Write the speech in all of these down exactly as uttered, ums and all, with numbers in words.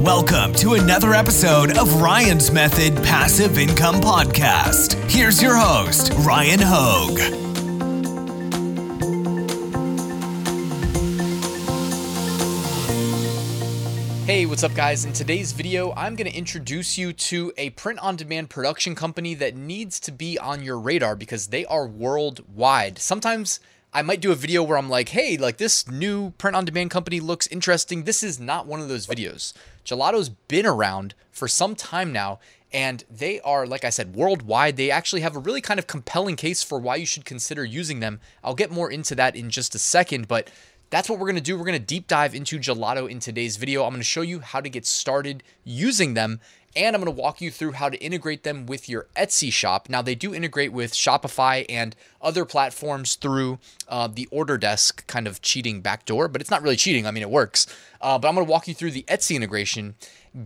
Welcome to another episode of Ryan's Method Passive Income Podcast. Here's your host, Ryan Hogue. Hey, what's up guys? In today's video, I'm going to introduce you to a print-on-demand production company that needs to be on your radar because they are worldwide. Sometimes I might do a video where I'm like, hey, like this new print-on-demand company looks interesting. This is not one of those videos. Gelato's been around for some time now, and they are, like I said, worldwide. They actually have a really kind of compelling case for why you should consider using them. I'll get more into that in just a second, but that's what we're going to do. We're going to deep dive into Gelato in today's video. I'm going to show you how to get started using them, and I'm going to walk you through how to integrate them with your Etsy shop. Now, they do integrate with Shopify and other platforms through uh, the Order Desk kind of cheating backdoor, but it's not really cheating. I mean, it works. Uh, but I'm going to walk you through the Etsy integration,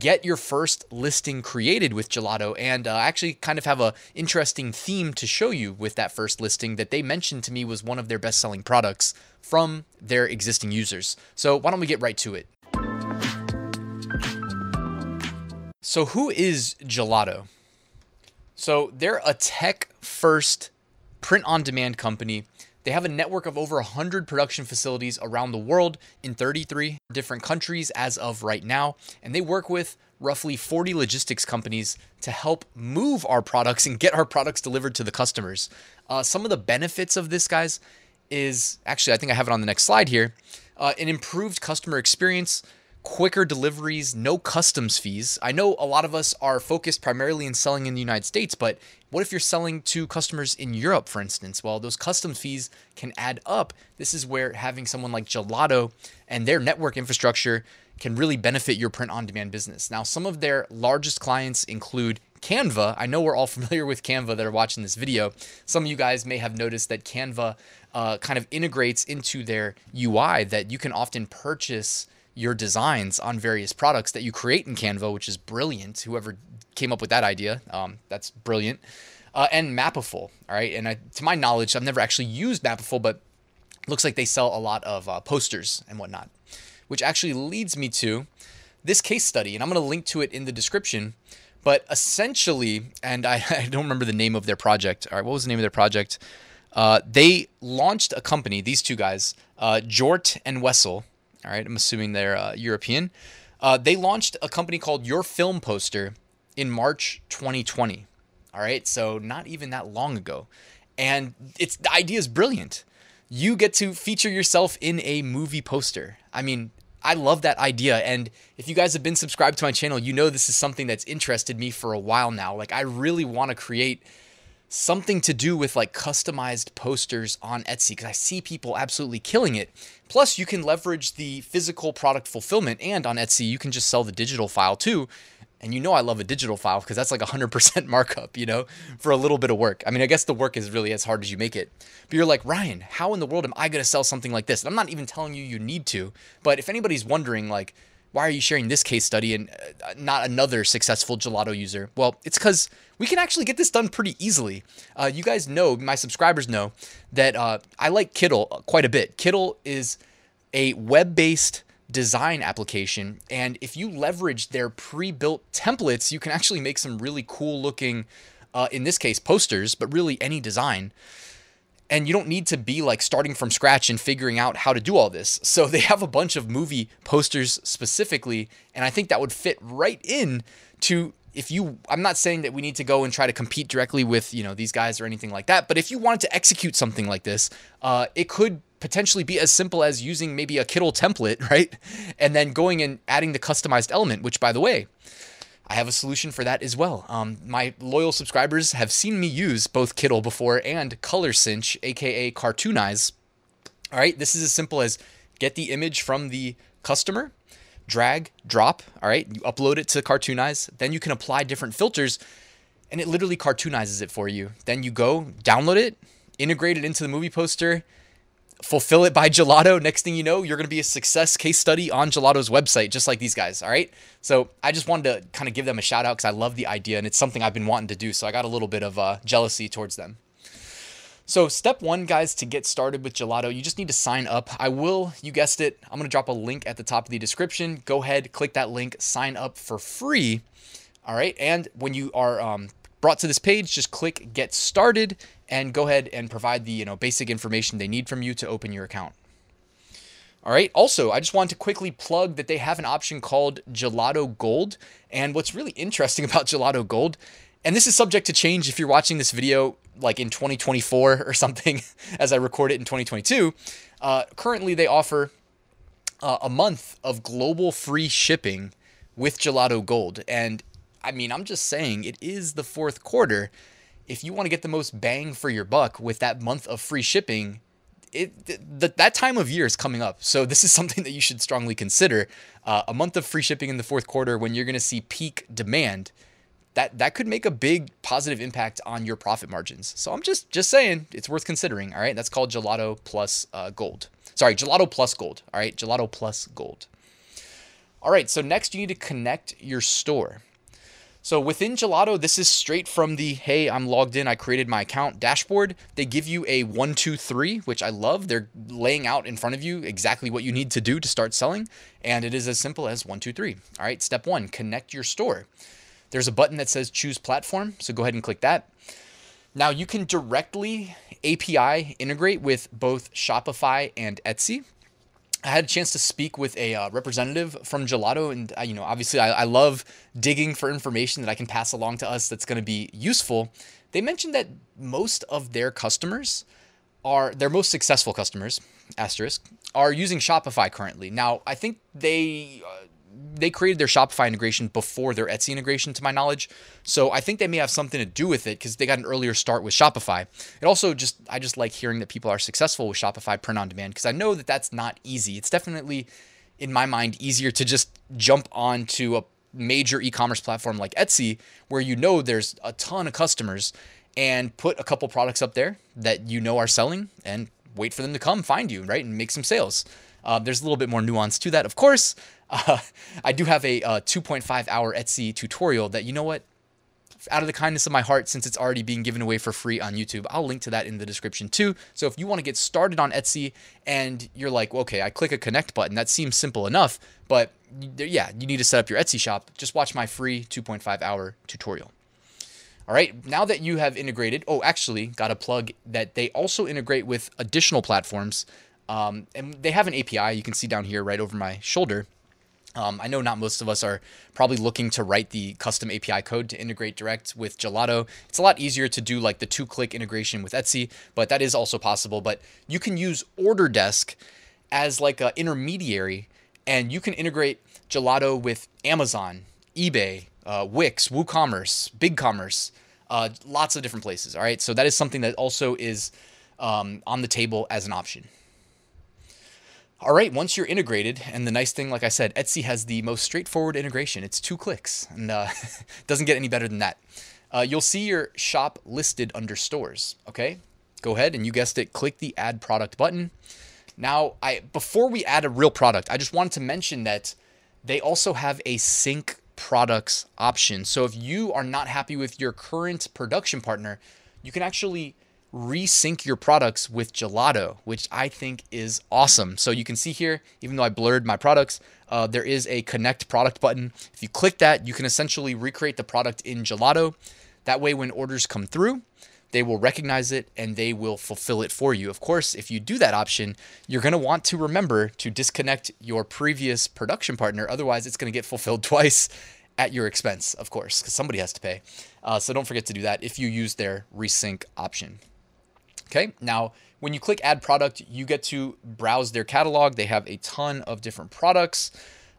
get your first listing created with Gelato, and uh, actually kind of have a interesting theme to show you with that first listing that they mentioned to me was one of their best-selling products from their existing users. So why don't we get right to it? So who is Gelato? So they're a tech-first print-on-demand company. They have a network of over one hundred production facilities around the world in thirty-three different countries as of right now, and they work with roughly forty logistics companies to help move our products and get our products delivered to the customers. Uh, some of the benefits of this, guys, is actually, I think I have it on the next slide here, uh, an improved customer experience, quicker deliveries, no customs fees. I know a lot of us are focused primarily in selling in the United States, but what if you're selling to customers in Europe, for instance? Well, those customs fees can add up. This is where having someone like Gelato and their network infrastructure can really benefit your print-on-demand business. Now, some of their largest clients include Canva. I know we're all familiar with Canva that are watching this video. Some of you guys may have noticed that Canva uh, kind of integrates into their U I that you can often purchase your designs on various products that you create in Canva, which is brilliant. Whoever came up with that idea, um, that's brilliant. Uh, and Mapiful, all right? And I, to my knowledge, I've never actually used Mapiful, but looks like they sell a lot of uh, posters and whatnot, which actually leads me to this case study, and I'm gonna link to it in the description, but essentially, and I, I don't remember the name of their project. All right, what was the name of their project? Uh, they launched a company, these two guys, uh, Jort and Wessel. All right, I'm assuming they're uh, European. Uh, they launched a company called Your Film Poster in March twenty twenty. All right, so not even that long ago. And it's the idea is brilliant. You get to feature yourself in a movie poster. I mean, I love that idea. And if you guys have been subscribed to my channel, you know this is something that's interested me for a while now. Like, I really want to create something to do with like customized posters on Etsy because I see people absolutely killing it. Plus, you can leverage the physical product fulfillment, and on Etsy, you can just sell the digital file too. And you know I love a digital file because that's like one hundred percent markup, you know, for a little bit of work. I mean, I guess the work is really as hard as you make it. But you're like, Ryan, how in the world am I going to sell something like this? And I'm not even telling you you need to, but if anybody's wondering like, why are you sharing this case study and not another successful Gelato user? Well, it's because we can actually get this done pretty easily. Uh, you guys know, my subscribers know, that uh, I like Kittl quite a bit. Kittl is a web-based design application, and if you leverage their pre-built templates, you can actually make some really cool-looking, uh, in this case, posters, but really any design. And you don't need to be like starting from scratch and figuring out how to do all this. So they have a bunch of movie posters specifically. And I think that would fit right in to if you, I'm not saying that we need to go and try to compete directly with, you know, these guys or anything like that. But if you wanted to execute something like this, uh, it could potentially be as simple as using maybe a Kittl template, right? And then going and adding the customized element, which by the way, I have a solution for that as well. Um, my loyal subscribers have seen me use both Kittl before and Color Cinch, aka Cartoonize. All right, this is as simple as get the image from the customer, drag, drop, all right, you upload it to Cartoonize, then you can apply different filters and it literally cartoonizes it for you. Then you go download it, integrate it into the movie poster, fulfill it by Gelato. Next thing you know, you're going to be a success case study on Gelato's website, just like these guys. All right. So I just wanted to kind of give them a shout out because I love the idea and it's something I've been wanting to do. So I got a little bit of uh, jealousy towards them. So step one, guys, to get started with Gelato, you just need to sign up. I will, you guessed it, I'm going to drop a link at the top of the description. Go ahead, click that link, sign up for free. All right. And when you are um, brought to this page, just click Get Started and go ahead and provide the, you know, basic information they need from you to open your account. All right. Also, I just wanted to quickly plug that they have an option called Gelato Gold. And what's really interesting about Gelato Gold, and this is subject to change if you're watching this video like in twenty twenty-four or something, as I record it in twenty twenty-two, uh, currently they offer uh, a month of global free shipping with Gelato Gold. And I mean, I'm just saying, it is the fourth quarter. If you want to get the most bang for your buck with that month of free shipping, It, th- th- that time of year is coming up. So this is something that you should strongly consider. Uh, a month of free shipping in the fourth quarter when you're going to see peak demand, that that could make a big positive impact on your profit margins. So I'm just just saying it's worth considering. All right. That's called Gelato Plus uh, Gold. Sorry, Gelato Plus Gold. All right. Gelato Plus Gold. All right. So next you need to connect your store. So within Gelato, this is straight from the, hey, I'm logged in, I created my account dashboard. They give you a one, two, three, which I love. They're laying out in front of you exactly what you need to do to start selling. And it is as simple as one, two, three. All right, step one, connect your store. There's a button that says choose platform. So go ahead and click that. Now you can directly A P I integrate with both Shopify and Etsy. I had a chance to speak with a uh, representative from Gelato, and uh, you know, obviously I, I love digging for information that I can pass along to us that's going to be useful. They mentioned that most of their customers are, their most successful customers, asterisk, are using Shopify currently. Now, I think they uh, they created their Shopify integration before their Etsy integration, to my knowledge. So I think they may have something to do with it because they got an earlier start with Shopify. It also just, I just like hearing that people are successful with Shopify print on demand because I know that that's not easy. It's definitely, in my mind, easier to just jump onto a major e-commerce platform like Etsy where you know there's a ton of customers and put a couple products up there that you know are selling and wait for them to come find you, right, and make some sales. Uh, there's a little bit more nuance to that, of course. Uh, I do have a uh, two point five hour Etsy tutorial that, you know what, out of the kindness of my heart, since it's already being given away for free on YouTube, I'll link to that in the description too. So if you want to get started on Etsy and you're like, okay, I click a connect button, that seems simple enough, but yeah, you need to set up your Etsy shop. Just watch my free two point five hour tutorial. All right, now that you have integrated, oh, actually got to plug that they also integrate with additional platforms. Um, and they have an A P I you can see down here right over my shoulder. Um, I know not most of us are probably looking to write the custom A P I code to integrate direct with Gelato. It's a lot easier to do like the two-click integration with Etsy, but that is also possible. But you can use Order Desk as like an intermediary, and you can integrate Gelato with Amazon, eBay, uh, Wix, WooCommerce, BigCommerce, uh, lots of different places. All right, so that is something that also is um, on the table as an option. All right, once you're integrated, and the nice thing, like I said, Etsy has the most straightforward integration. It's two clicks, and uh, doesn't get any better than that. Uh, you'll see your shop listed under stores, okay? Go ahead, and you guessed it, click the Add Product button. Now, I before we add a real product, I just wanted to mention that they also have a sync products option. So if you are not happy with your current production partner, you can actually resync your products with Gelato, which I think is awesome. So you can see here, even though I blurred my products, uh, there is a connect product button. If you click that, you can essentially recreate the product in Gelato. That way, when orders come through, they will recognize it and they will fulfill it for you. Of course, if you do that option, you're going to want to remember to disconnect your previous production partner. Otherwise, it's going to get fulfilled twice at your expense, of course, because somebody has to pay. Uh, so don't forget to do that if you use their resync option. Okay, now when you click add product, you get to browse their catalog. They have a ton of different products.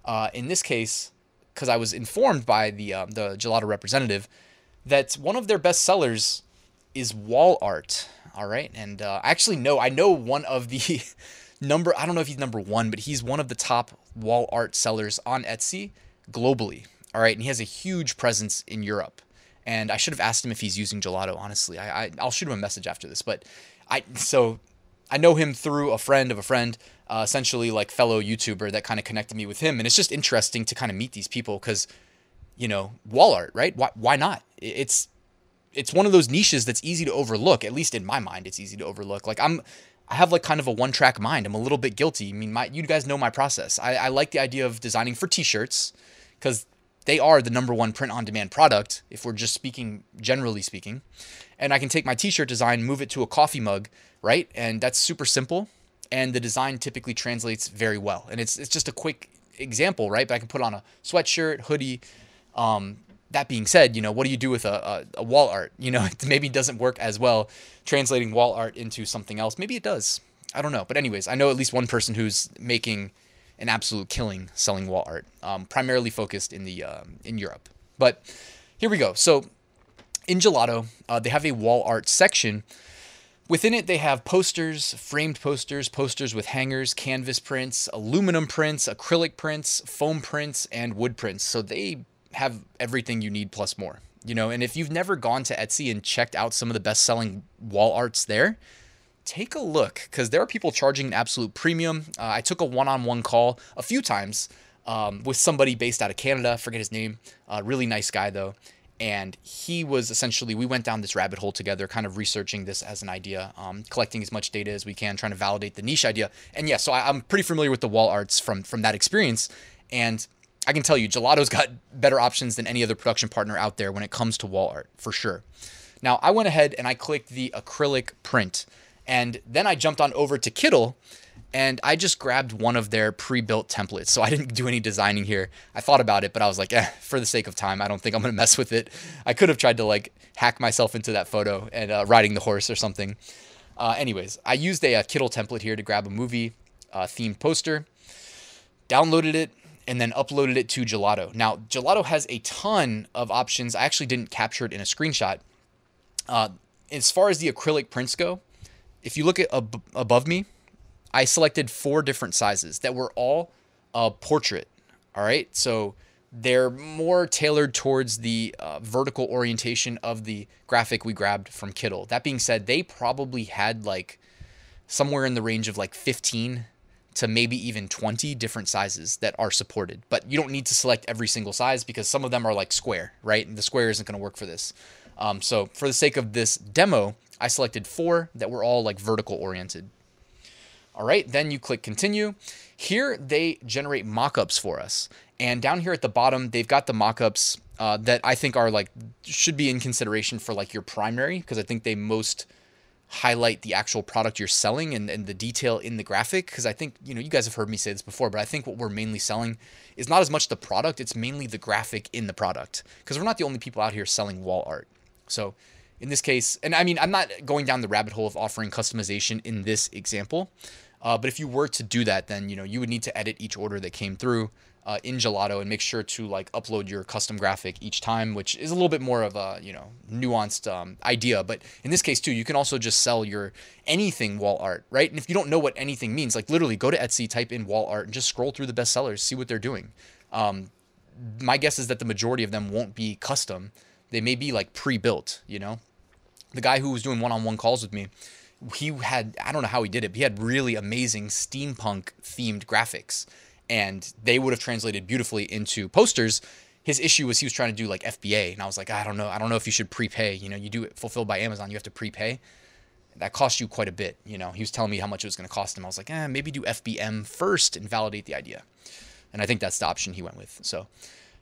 Uh, in this case, because I was informed by the, uh, the Gelato representative that one of their best sellers is wall art. All right, and uh, I actually know, I know one of the number, I don't know if he's number one, but he's one of the top wall art sellers on Etsy globally. All right, and he has a huge presence in Europe. And I should have asked him if he's using Gelato, honestly. I, I, I'll shoot him a message after this. But I so I know him through a friend of a friend, uh, essentially like fellow YouTuber that kind of connected me with him. And it's just interesting to kind of meet these people because, you know, wall art, right? Why, why not? It's it's one of those niches that's easy to overlook. At least in my mind, it's easy to overlook. Like I'm, I have like kind of a one track mind. I'm a little bit guilty. I mean, my, you guys know my process. I, I like the idea of designing for t-shirts because they are the number one print on demand product. If we're just speaking, generally speaking, and I can take my t-shirt design, move it to a coffee mug, right? And that's super simple. And the design typically translates very well. And it's, it's just a quick example, right? But I can put on a sweatshirt, hoodie. Um, that being said, you know, what do you do with a, a, a wall art? You know, it maybe doesn't work as well translating wall art into something else. Maybe it does. I don't know. But anyways, I know at least one person who's making an absolute killing selling wall art, um, primarily focused in the, um, in Europe. But here we go. So in Gelato, uh, they have a wall art section. Within it, they have posters, framed posters, posters with hangers, canvas prints, aluminum prints, acrylic prints, foam prints, and wood prints. So they have everything you need plus more, you know, and if you've never gone to Etsy and checked out some of the best-selling wall arts there, take a look because there are people charging an absolute premium. Uh, I took a one-on-one call a few times um, with somebody based out of Canada. Forget his name. Uh, really nice guy, though. And he was essentially, we went down this rabbit hole together, kind of researching this as an idea, um, collecting as much data as we can, trying to validate the niche idea. And yeah, so I, I'm pretty familiar with the wall arts from, from that experience. And I can tell you, Gelato's got better options than any other production partner out there when it comes to wall art, for sure. Now, I went ahead and I clicked the acrylic print. And then I jumped on over to Kittl. And I just grabbed one of their pre-built templates. So I didn't do any designing here. I thought about it, but I was like, eh, for the sake of time, I don't think I'm going to mess with it. I could have tried to like hack myself into that photo and uh, riding the horse or something. Uh, anyways, I used a, a Kittl template here to grab a movie uh, themed poster, downloaded it, and then uploaded it to Gelato. Now, Gelato has a ton of options. I actually didn't capture it in a screenshot. Uh, as far as the acrylic prints go, if you look at ab- above me, I selected four different sizes that were all uh, portrait, all right? So they're more tailored towards the uh, vertical orientation of the graphic we grabbed from Kittl. That being said, they probably had like somewhere in the range of like fifteen to maybe even twenty different sizes that are supported. But you don't need to select every single size because some of them are like square, right? And the square isn't going to work for this. Um, so for the sake of this demo, I selected four that were all like vertical oriented. All right, then you click continue. Here they generate mockups for us. And down here at the bottom, they've got the mockups uh, that I think are like, should be in consideration for like your primary, because I think they most highlight the actual product you're selling and, and the detail in the graphic. Because I think, you know, you guys have heard me say this before, but I think what we're mainly selling is not as much the product, it's mainly the graphic in the product. Because we're not the only people out here selling wall art. So in this case, and I mean, I'm not going down the rabbit hole of offering customization in this example. Uh, but if you were to do that, then, you know, you would need to edit each order that came through uh, in Gelato and make sure to like upload your custom graphic each time, which is a little bit more of a, you know, nuanced um, idea. But in this case too, you can also just sell your anything wall art, right? And if you don't know what anything means, like literally go to Etsy, type in wall art and just scroll through the best sellers, see what they're doing. Um, my guess is that the majority of them won't be custom. They may be like pre-built, you know, the guy who was doing one-on-one calls with me, he had, I don't know how he did it, but he had really amazing steampunk themed graphics and they would have translated beautifully into posters. His issue was he was trying to do like F B A. And I was like, I don't know. I don't know if you should prepay, you know, you do it fulfilled by Amazon. You have to prepay. That costs you quite a bit. You know, he was telling me how much it was going to cost him. I was like, eh, maybe do F B M first and validate the idea. And I think that's the option he went with. So,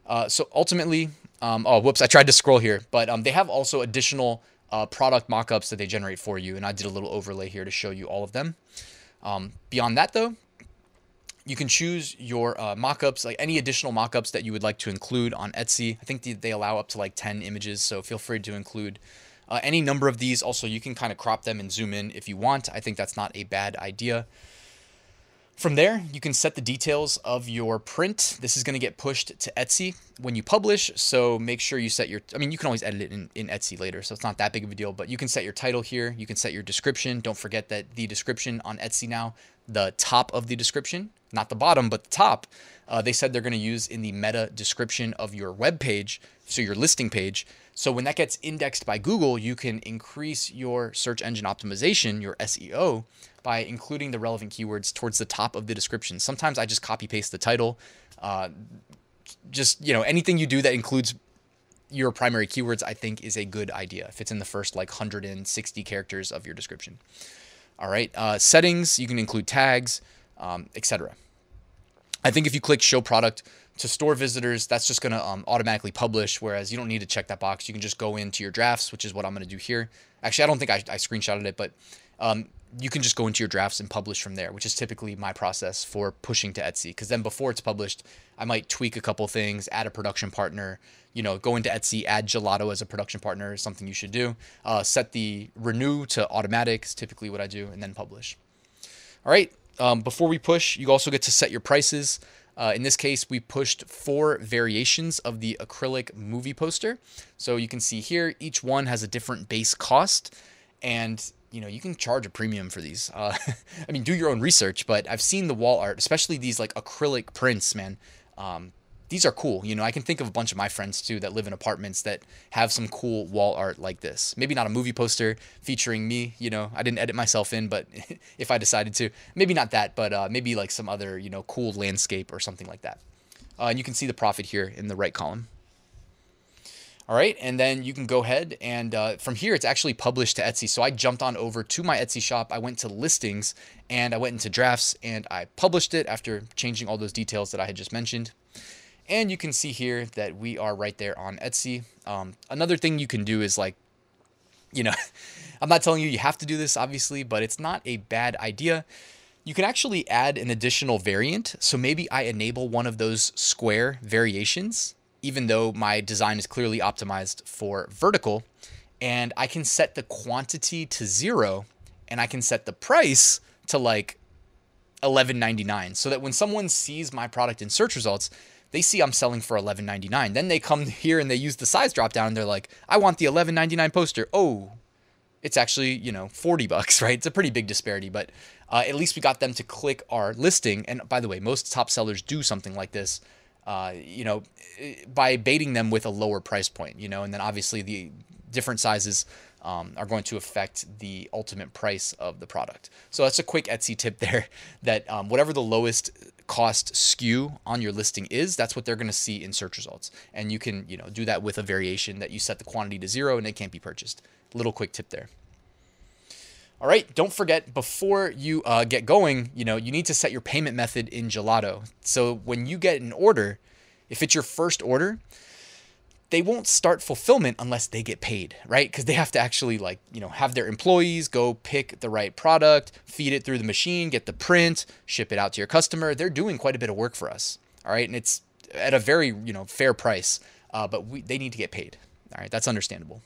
uh, so ultimately, um, oh, whoops, I tried to scroll here, but, um, they have also additional Uh, product mockups that they generate for you. And I did a little overlay here to show you all of them. Um, beyond that though, you can choose your uh, mockups, like any additional mockups that you would like to include on Etsy. I think they, they allow up to like ten images. So feel free to include uh, any number of these. Also, you can kind of crop them and zoom in if you want. I think that's not a bad idea. From there, you can set the details of your print. This is going to get pushed to Etsy when you publish. So make sure you set your, I mean, you can always edit it in, in Etsy later. So it's not that big of a deal, but you can set your title here. You can set your description. Don't forget that the description on Etsy now, the top of the description, not the bottom, but the top, uh, they said they're going to use in the meta description of your web page. So your listing page. So when that gets indexed by Google, you can increase your search engine optimization, your S E O, by including the relevant keywords towards the top of the description. Sometimes I just copy paste the title. Uh, just, you know, anything you do that includes your primary keywords, I think, is a good idea if it's in the first like one hundred sixty characters of your description. All right, uh, settings, you can include tags, um, et cetera. I think if you click show product to store visitors, that's just gonna um, automatically publish, whereas you don't need to check that box. You can just go into your drafts, which is what I'm gonna do here. Actually, I don't think I, I screenshotted it, but um, you can just go into your drafts and publish from there, which is typically my process for pushing to Etsy, because then before it's published, I might tweak a couple things, add a production partner, you know, go into Etsy, add Gelato as a production partner is something you should do. Uh, set the renew to automatic is typically what I do, and then publish. All right, um, before we push, you also get to set your prices. Uh, in this case, we pushed four variations of the acrylic movie poster. So you can see here, each one has a different base cost, and you know, you can charge a premium for these. Uh, I mean, do your own research, but I've seen the wall art, especially these like acrylic prints, man. Um, these are cool. You know, I can think of a bunch of my friends too that live in apartments that have some cool wall art like this. Maybe not a movie poster featuring me, you know, I didn't edit myself in, but if I decided to, maybe not that, but uh, maybe like some other, you know, cool landscape or something like that. Uh, and you can see the profit here in the right column. All right, and then you can go ahead and uh, from here, it's actually published to Etsy. So I jumped on over to my Etsy shop. I went to listings and I went into drafts and I published it after changing all those details that I had just mentioned. And you can see here that we are right there on Etsy. Um, another thing you can do is like, you know, I'm not telling you you have to do this, obviously, but it's not a bad idea. You can actually add an additional variant. So maybe I enable one of those square variations, even though my design is clearly optimized for vertical, and I can set the quantity to zero and I can set the price to like eleven ninety-nine, so that when someone sees my product in search results, they see I'm selling for eleven ninety-nine. Then they come here and they use the size drop down and they're like, I want the eleven ninety-nine poster. Oh, it's actually, you know, forty bucks, right? It's a pretty big disparity, but uh, at least we got them to click our listing. And by the way, most top sellers do something like this. Uh, you know, by baiting them with a lower price point, you know, and then obviously the different sizes um, are going to affect the ultimate price of the product. So that's a quick Etsy tip there, that um, whatever the lowest cost S K U on your listing is, that's what they're going to see in search results. And you can, you know, do that with a variation that you set the quantity to zero and it can't be purchased. Little quick tip there. All right, don't forget, before you uh, get going, you know, you need to set your payment method in Gelato. So when you get an order, if it's your first order, they won't start fulfillment unless they get paid, right? Because they have to actually like, you know, have their employees go pick the right product, feed it through the machine, get the print, ship it out to your customer. They're doing quite a bit of work for us, all right? And it's at a very, you know, fair price, uh, but we, they need to get paid, all right? That's understandable.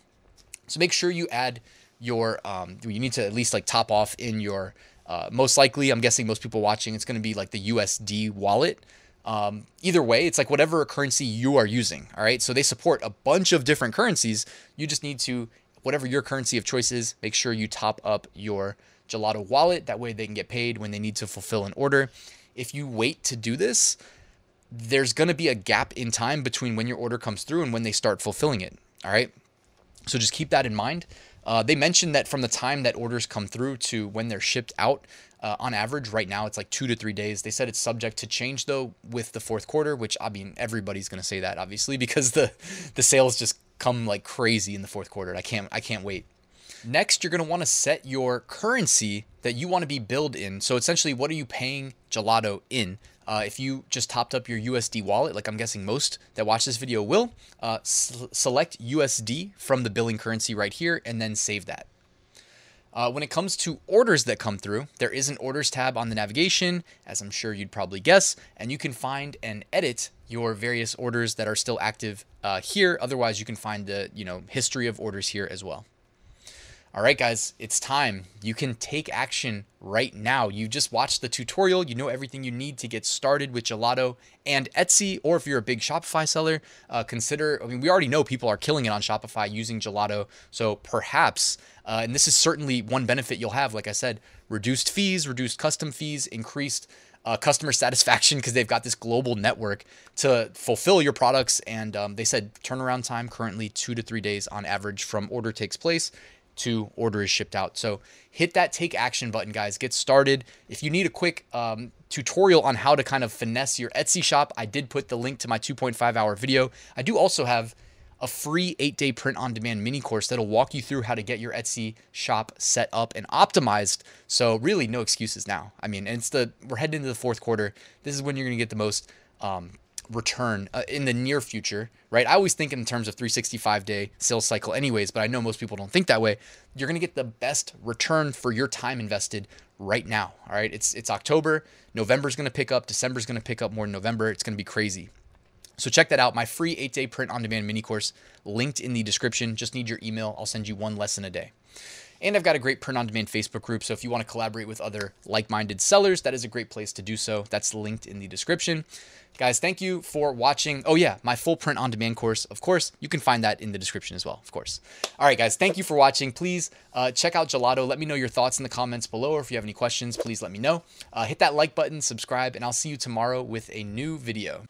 So make sure you add your, um, you need to at least like top off in your, uh, most likely, I'm guessing most people watching, it's going to be like the U S D wallet. Um, either way, it's like whatever currency you are using. All right. So they support a bunch of different currencies. You just need to, whatever your currency of choice is, make sure you top up your Gelato wallet. That way they can get paid when they need to fulfill an order. If you wait to do this, there's going to be a gap in time between when your order comes through and when they start fulfilling it. All right. So just keep that in mind. Uh, they mentioned that from the time that orders come through to when they're shipped out, uh, on average right now, it's like two to three days. They said it's subject to change though with the fourth quarter, which I mean, everybody's going to say that obviously, because the, the sales just come like crazy in the fourth quarter. I can't, I can't wait. Next, you're going to want to set your currency that you want to be billed in. So essentially, what are you paying Gelato in? Uh, if you just topped up your U S D wallet, like I'm guessing most that watch this video will, uh, select U S D from the billing currency right here and then save that. Uh, when it comes to orders that come through, there is an orders tab on the navigation, as I'm sure you'd probably guess, and you can find and edit your various orders that are still active uh, here. Otherwise, you can find the, you know, history of orders here as well. All right, guys, it's time. You can take action right now. You just watched the tutorial. You know everything you need to get started with Gelato and Etsy, or if you're a big Shopify seller, uh, consider, I mean, we already know people are killing it on Shopify using Gelato. So perhaps, uh, and this is certainly one benefit you'll have, like I said, reduced fees, reduced custom fees, increased Uh, customer satisfaction, because they've got this global network to fulfill your products. And um, they said turnaround time currently two to three days on average from order takes place to order is shipped out. So hit that take action button, guys. Get started. If you need a quick um, tutorial on how to kind of finesse your Etsy shop, I did put the link to my two point five hour video. I do also have a free eight-day print-on-demand mini course that'll walk you through how to get your Etsy shop set up and optimized. So really, no excuses now. I mean, and it's the we're heading into the fourth quarter. This is when you're going to get the most um, return uh, in the near future, right? I always think in terms of three sixty-five day sales cycle anyways, but I know most people don't think that way. You're going to get the best return for your time invested right now, all right? It's, it's October. November's going to pick up. December's going to pick up more in November. It's going to be crazy. So check that out. My free eight-day print-on-demand mini course linked in the description. Just need your email. I'll send you one lesson a day. And I've got a great print-on-demand Facebook group. So if you want to collaborate with other like-minded sellers, that is a great place to do so. That's linked in the description. Guys, thank you for watching. Oh yeah, my full print-on-demand course. Of course, you can find that in the description as well, of course. All right, guys, thank you for watching. Please uh, check out Gelato. Let me know your thoughts in the comments below, or if you have any questions, please let me know. Uh, hit that like button, subscribe, and I'll see you tomorrow with a new video.